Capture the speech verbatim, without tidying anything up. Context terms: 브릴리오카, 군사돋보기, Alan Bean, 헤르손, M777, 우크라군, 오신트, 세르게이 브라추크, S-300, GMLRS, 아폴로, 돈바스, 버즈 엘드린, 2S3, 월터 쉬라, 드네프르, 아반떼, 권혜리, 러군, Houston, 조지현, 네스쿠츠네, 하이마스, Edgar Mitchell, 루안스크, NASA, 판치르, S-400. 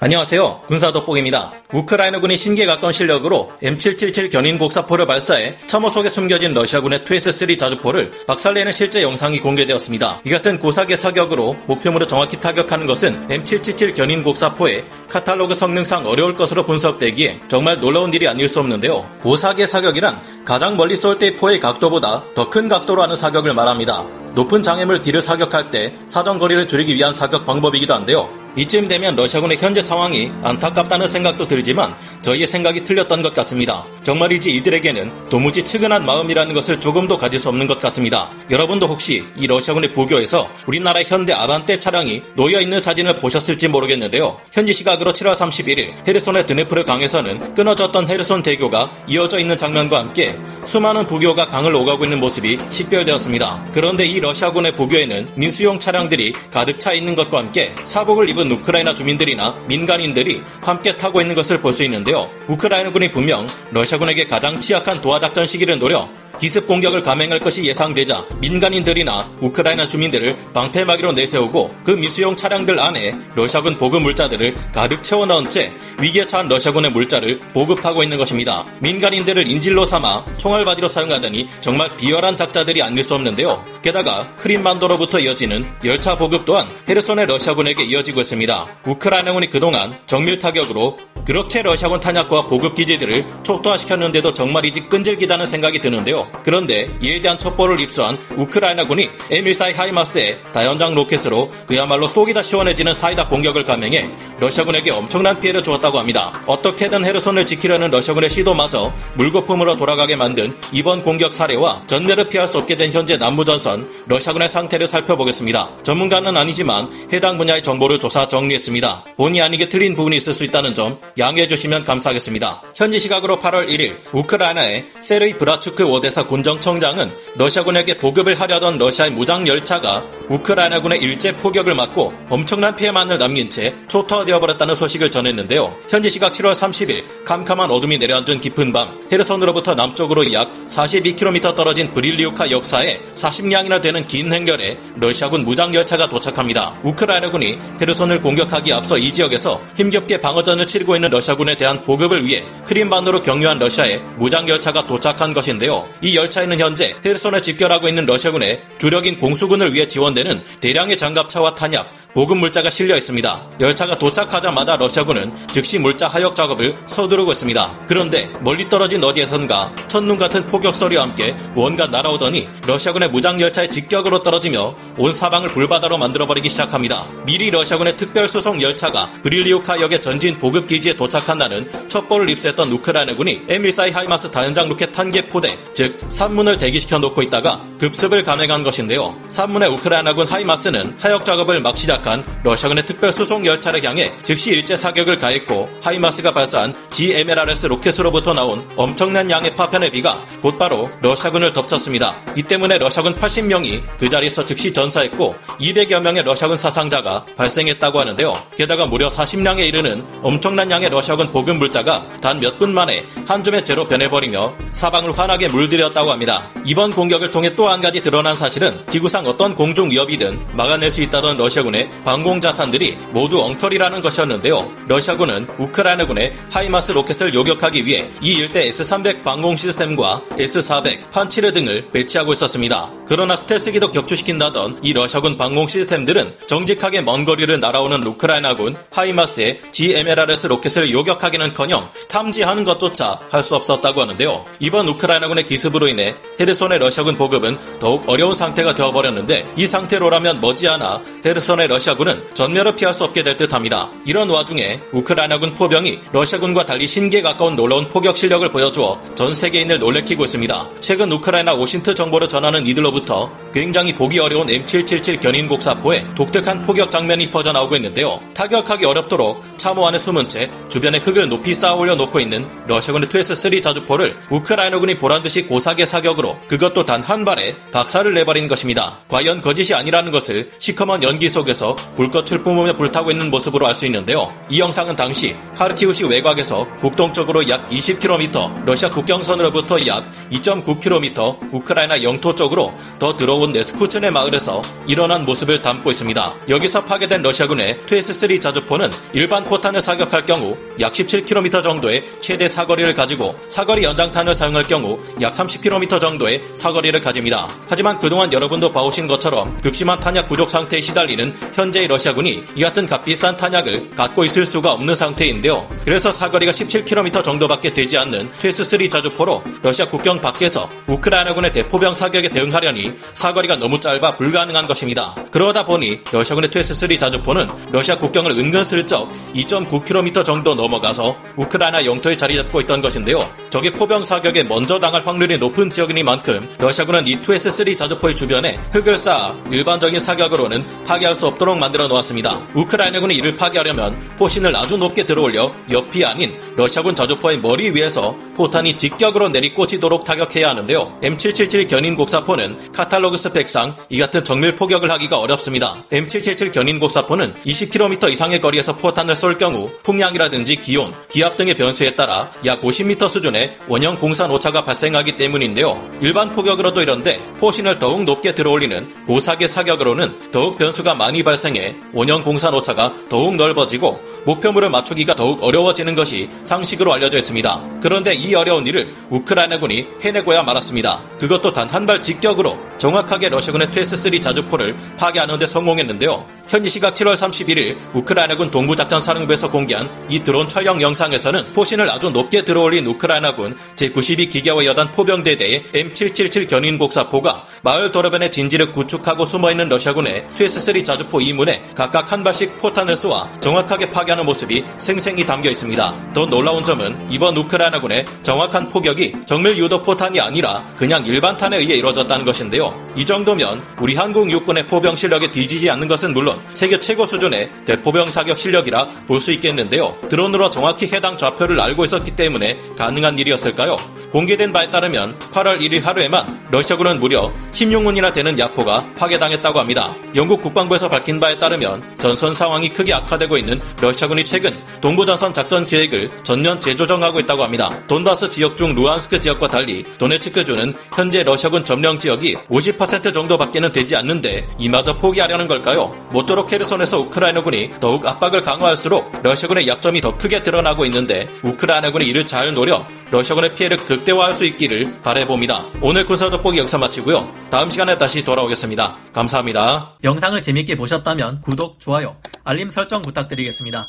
안녕하세요. 군사돋보기입니다. 우크라이나군이 신기에 가까운 실력으로 엠 칠칠칠 견인곡사포를 발사해 참호 속에 숨겨진 러시아군의 투 에스 쓰리 자주포를 박살내는 실제 영상이 공개되었습니다. 이 같은 고사계 사격으로 목표물을 정확히 타격하는 것은 엠 칠칠칠 견인곡사포의 카탈로그 성능상 어려울 것으로 분석되기에 정말 놀라운 일이 아닐 수 없는데요. 고사계 사격이란 가장 멀리 쏠 때의 포의 각도보다 더 큰 각도로 하는 사격을 말합니다. 높은 장애물 뒤를 사격할 때 사정거리를 줄이기 위한 사격 방법이기도 한데요. 이쯤 되면 러시아군의 현재 상황이 안타깝다는 생각도 들지만 저희의 생각이 틀렸던 것 같습니다. 정말이지 이들에게는 도무지 측은한 마음이라는 것을 조금도 가질 수 없는 것 같습니다. 여러분도 혹시 이 러시아군의 보교에서 우리나라 현대 아반떼 차량이 놓여있는 사진을 보셨을지 모르겠는데요. 현지 시각으로 칠월 삼십일일 헤르손의 드네프르 강에서는 끊어졌던 헤르손 대교가 이어져 있는 장면과 함께 수많은 보교가 강을 오가고 있는 모습이 식별되었습니다. 그런데 이 러시아군의 보교에는 민수용 차량들이 가득 차 있는 것과 함께 사복을 입은 우크라이나 주민들이나 민간인들이 함께 타고 있는 것을 볼 수 있는데요. 우크라이나군이 분명 러시아군에게 가장 취약한 도하작전 시기를 노려 기습 공격을 감행할 것이 예상되자 민간인들이나 우크라이나 주민들을 방패막이로 내세우고 그 미수용 차량들 안에 러시아군 보급 물자들을 가득 채워 넣은 채 위기에 처한 러시아군의 물자를 보급하고 있는 것입니다. 민간인들을 인질로 삼아 총알바지로 사용하다니 정말 비열한 작자들이 아닐 수 없는데요. 게다가 크림반도로부터 이어지는 열차 보급 또한 헤르손의 러시아군에게 이어지고 있습니다. 우크라이나군이 그동안 정밀 타격으로 그렇게 러시아군 탄약과 보급기지들을 초토화시켰는데도 정말이지 끈질기다는 생각이 드는데요. 그런데 이에 대한 첩보를 입수한 우크라이나군이 엠 십사 하이마스의 다연장 로켓으로 그야말로 속이 다 시원해지는 사이다 공격을 감행해 러시아군에게 엄청난 피해를 주었다고 합니다. 어떻게든 헤르손을 지키려는 러시아군의 시도마저 물거품으로 돌아가게 만든 이번 공격 사례와 전례를 피할 수 없게 된 현재 남부전선 러시아군의 상태를 살펴보겠습니다. 전문가는 아니지만 해당 분야의 정보를 조사 정리했습니다. 본의 아니게 틀린 부분이 있을 수 있다는 점 양해해 주시면 감사하겠습니다. 현지 시각으로 팔월 일일 우크라이나의 세르게이 브라추크 오대사 군정청장은 러시아군에게 보급을 하려던 러시아의 무장열차가 우크라이나군의 일제 포격을 맞고 엄청난 피해만을 남긴 채 초토화되어버렸다는 소식을 전했는데요. 현지 시각 칠월 삼십일 캄캄한 어둠이 내려앉은 깊은 밤 헤르손으로부터 남쪽으로 약 사십이 킬로미터 떨어진 브릴리오카 역사에 사십 량이나 되는 긴 행렬에 러시아군 무장열차가 도착합니다. 우크라이나군이 헤르손을 공격하기 앞서 이 지역에서 힘겹게 방어전을 치르고 있는 러시아군에 대한 보급을 위해 크림반도로 경유한 러시아의 무장열차가 도착한 것인데요. 이 열차에는 현재 헤르손에 집결하고 있는 러시아군의 주력인 공수군을 위해 지원되는 대량의 장갑차와 탄약, 보급 물자가 실려 있습니다. 열차가 도착하자마자 러시아군은 즉시 물자 하역 작업을 서두르고 있습니다. 그런데 멀리 떨어진 어디에선가 첫눈 같은 폭격 소리와 함께 무언가 날아오더니 러시아군의 무장 열차의 직격으로 떨어지며 온 사방을 불바다로 만들어버리기 시작합니다. 미리 러시아군의 특별 수송 열차가 브릴리오카 역의 전진 보급 기지에 도착한다는 첩보를 입수했던 우크라이나군이 엠 십사 하이마스 다연장 로켓 탄개 포대, 즉 산문을 대기시켜 놓고 있다가 급습을 감행한 것인데요. 산문의 우크라이나군 하이마스는 하역작업을 막 시작한 러시아군의 특별수송열차를 향해 즉시 일제사격을 가했고 하이마스가 발사한 지 엠 엘 알 에스 로켓으로부터 나온 엄청난 양의 파편의 비가 곧바로 러시아군을 덮쳤습니다. 이 때문에 러시아군 팔십 명이 그 자리에서 즉시 전사했고 이백여 명의 러시아군 사상자가 발생했다고 하는데요. 게다가 무려 사십 량에 이르는 엄청난 양의 러시아군 보급 물자가 단 몇 분 만에 한 줌의 재로 변해버리며 사방을 환하게 물들였습니다. 였다고 합니다. 이번 공격을 통해 또 한 가지 드러난 사실은 지구상 어떤 공중 위협이든 막아낼 수 있다던 러시아군의 방공 자산들이 모두 엉터리라는 것이었는데요. 러시아군은 우크라이나군의 하이마스 로켓을 요격하기 위해 이 일대 에스 삼백 방공 시스템과 에스 사백, 판치르 등을 배치하고 있었습니다. 그러나 스텔스기도 격추시킨다던 이 러시아군 방공 시스템들은 정직하게 먼 거리를 날아오는 우크라이나군 하이마스의 지 엠 엘 알 에스 로켓을 요격하기는커녕 탐지하는 것조차 할 수 없었다고 하는데요. 이번 우크라이나군의 기습 으로 인해 헤르손의 러시아군 보급은 더욱 어려운 상태가 되어버렸는데 이 상태로라면 머지않아 헤르손의 러시아군은 전멸을 피할 수 없게 될 듯합니다. 이런 와중에 우크라이나군 포병이 러시아군과 달리 신기에 가까운 놀라운 포격 실력을 보여주어 전 세계인을 놀래키고 있습니다. 최근 우크라이나 오신트 정보를 전하는 이들로부터 굉장히 보기 어려운 엠 칠칠칠 견인곡사포의 독특한 포격 장면이 퍼져나오고 있는데요. 타격하기 어렵도록 참호 안에 숨은 채 주변에 흙을 높이 쌓아 올려놓고 있는 러시아군의 투 에스 쓰리 자주포를 우크라이나군이 보란듯이 고사계 사격으로 그것도 단 한 발에 박살을 내버린 것입니다. 과연 거짓이 아니라는 것을 시커먼 연기 속에서 불꽃을 뿜으며 불타고 있는 모습으로 알 수 있는데요. 이 영상은 당시 하르키우시 외곽에서 북동쪽으로 약 이십 킬로미터, 러시아 국경선으로부터 약 이 점 구 킬로미터 우크라이나 영토 쪽으로 더 들어온 네스쿠츠네 마을에서 일어난 모습을 담고 있습니다. 여기서 파괴된 러시아군의 투 에스 쓰리 자주포는 일반 포탄을 사격할 경우 약 십칠 킬로미터 정도의 최대 사거리를 가지고 사거리 연장탄을 사용할 경우 약 삼십 킬로미터 정도의 사거리를 가집니다. 하지만 그동안 여러분도 봐오신 것처럼 극심한 탄약 부족 상태에 시달리는 현재의 러시아군이 이 같은 값비싼 탄약을 갖고 있을 수가 없는 상태인데요. 그래서 사거리가 십칠 킬로미터 정도밖에 되지 않는 투 에스 쓰리 자주포로 러시아 국경 밖에서 우크라이나군의 대포병 사격에 대응하려니 사거리가 너무 짧아 불가능한 것입니다. 그러다 보니 러시아군의 투 에스 쓰리 자주포는 러시아 국경을 은근슬쩍 이 점 구 킬로미터 정도 넘어가서 우크라이나 영토에 자리 잡고 있던 것인데요. 적의 포병 사격에 먼저 당할 확률이 높은 지역이니만큼 러시아군은 이 투 에스 쓰리 자주포의 주변에 흙을 쌓아 일반적인 사격으로는 파괴할 수 없도록 만들어 놓았습니다. 우크라이나군이 이를 파괴하려면 포신을 아주 높게 들어올려 옆이 아닌 러시아군 자주포의 머리 위에서 포탄이 직격으로 내리꽂히도록 타격해야 하는데요. 엠 칠백칠십칠 견인 곡사포는 카탈로그 스펙상 이 같은 정밀 포격을 하기가 어렵습니다. 엠 칠백칠십칠 견인 곡사포는 이십 킬로미터 이상의 거리에서 포탄을 쏠 경우 풍량이라든지 기온, 기압 등의 변수에 따라 약 오십 미터 수준의 원형 공산 오차가 발생하기 때문인데요. 일반 포격으로도 이런데 포신을 더욱 높게 들어올리는 고사계 사격으로는 더욱 변수가 많이 발생해 원형 공산 오차가 더욱 넓어지고 목표물을 맞추기가 더욱 어려워지는 것이 상식으로 알려져 있습니다. 그런데 이 어려운 일을 우크라이나군이 해내고야 말았습니다. 그것도 단 한 발 직격으로 정확하게 러시아군의 투 에스 쓰리 자주포를 파괴하는 데 성공했는데요. 현지 시각 칠월 삼십일일 우크라이나군 동부작전사령부에서 공개한 이 드론 촬영 영상에서는 포신을 아주 높게 들어올린 우크라이나군 제구십이 기계화여단 포병대대의 엠 칠백칠십칠 견인 곡사포가 마을 도로변에 진지를 구축하고 숨어있는 러시아군의 투 에스 쓰리 자주포 이 문에 각각 한 발씩 포탄을 쏘아 정확하게 파괴하는 모습이 생생히 담겨있습니다. 더 놀라운 점은 이번 우크라이나군의 정확한 포격이 정밀 유도포탄이 아니라 그냥 일반탄에 의해 이루어졌다는 것인데요. 이 정도면 우리 한국 육군의 포병 실력에 뒤지지 않는 것은 물론 세계 최고 수준의 대포병 사격 실력이라 볼 수 있겠는데요. 드론으로 정확히 해당 좌표를 알고 있었기 때문에 가능한 일이었을까요? 공개된 바에 따르면 팔월 일일 하루에만 러시아군은 무려 십육 문이나 되는 야포가 파괴당했다고 합니다. 영국 국방부에서 밝힌 바에 따르면 전선 상황이 크게 악화되고 있는 러시아군이 최근 동부전선 작전 계획을 전면 재조정하고 있다고 합니다. 돈바스 지역 중 루안스크 지역과 달리 도네츠크주는 현재 러시아군 점령 지역이 오십 퍼센트 정도밖에는 되지 않는데 이마저 포기하려는 걸까요? 모쪼록 헤르손에서 우크라이나군이 더욱 압박을 강화할수록 러시아군의 약점이 더 크게 드러나고 있는데 우크라이나군이 이를 잘 노려 러시아군의 피해를 극대화할 수 있기를 바라봅니다. 오늘 군사돋보기 영상 마치고요. 다음 시간에 다시 돌아오겠습니다. 감사합니다. 영상을 재밌게 보셨다면 구독, 좋아요, 알림 설정 부탁드리겠습니다.